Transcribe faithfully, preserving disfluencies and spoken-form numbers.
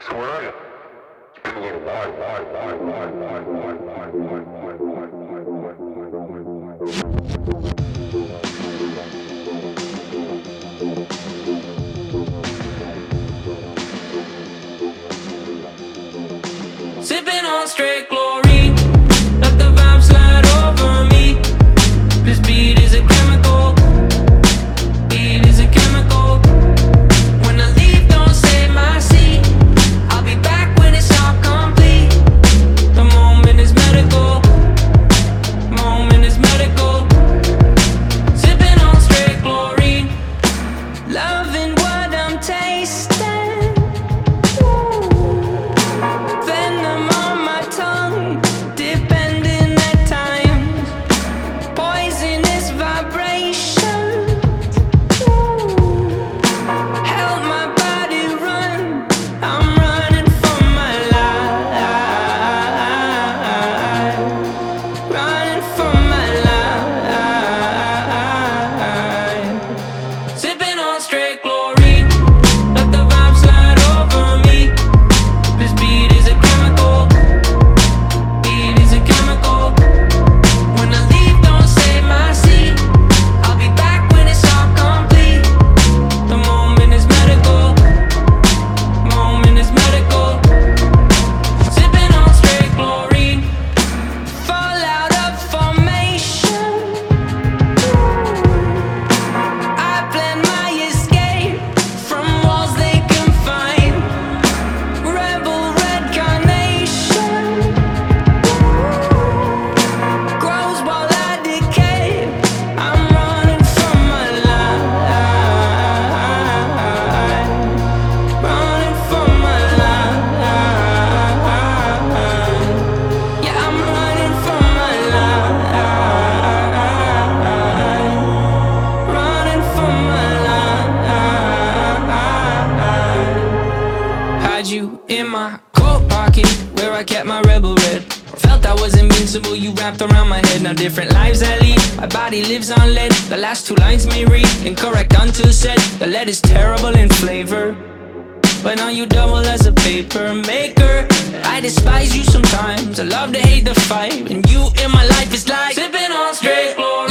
So where are you? It's been a little while, while, while, while, while, while, while, while, while, while, while, while, while, while, while, while, while. Sipping on straight glory, let the vibe slide over me. This beat is a chemical, beat is a chemical. When I leave, don't save my seat. I'll be back when it's all complete. The moment is medical, moment is medical. Sipping on straight glory, loving what I'm tasting. In my coat pocket, where I kept my rebel red. Felt I was invincible, you wrapped around my head. Now different lives I lead, my body lives on lead. The last two lines may read incorrect until said. The lead is terrible in flavor, but now you double as a paper maker. I despise you sometimes, I love to hate the fight, and you in my life is like sipping on straight glory.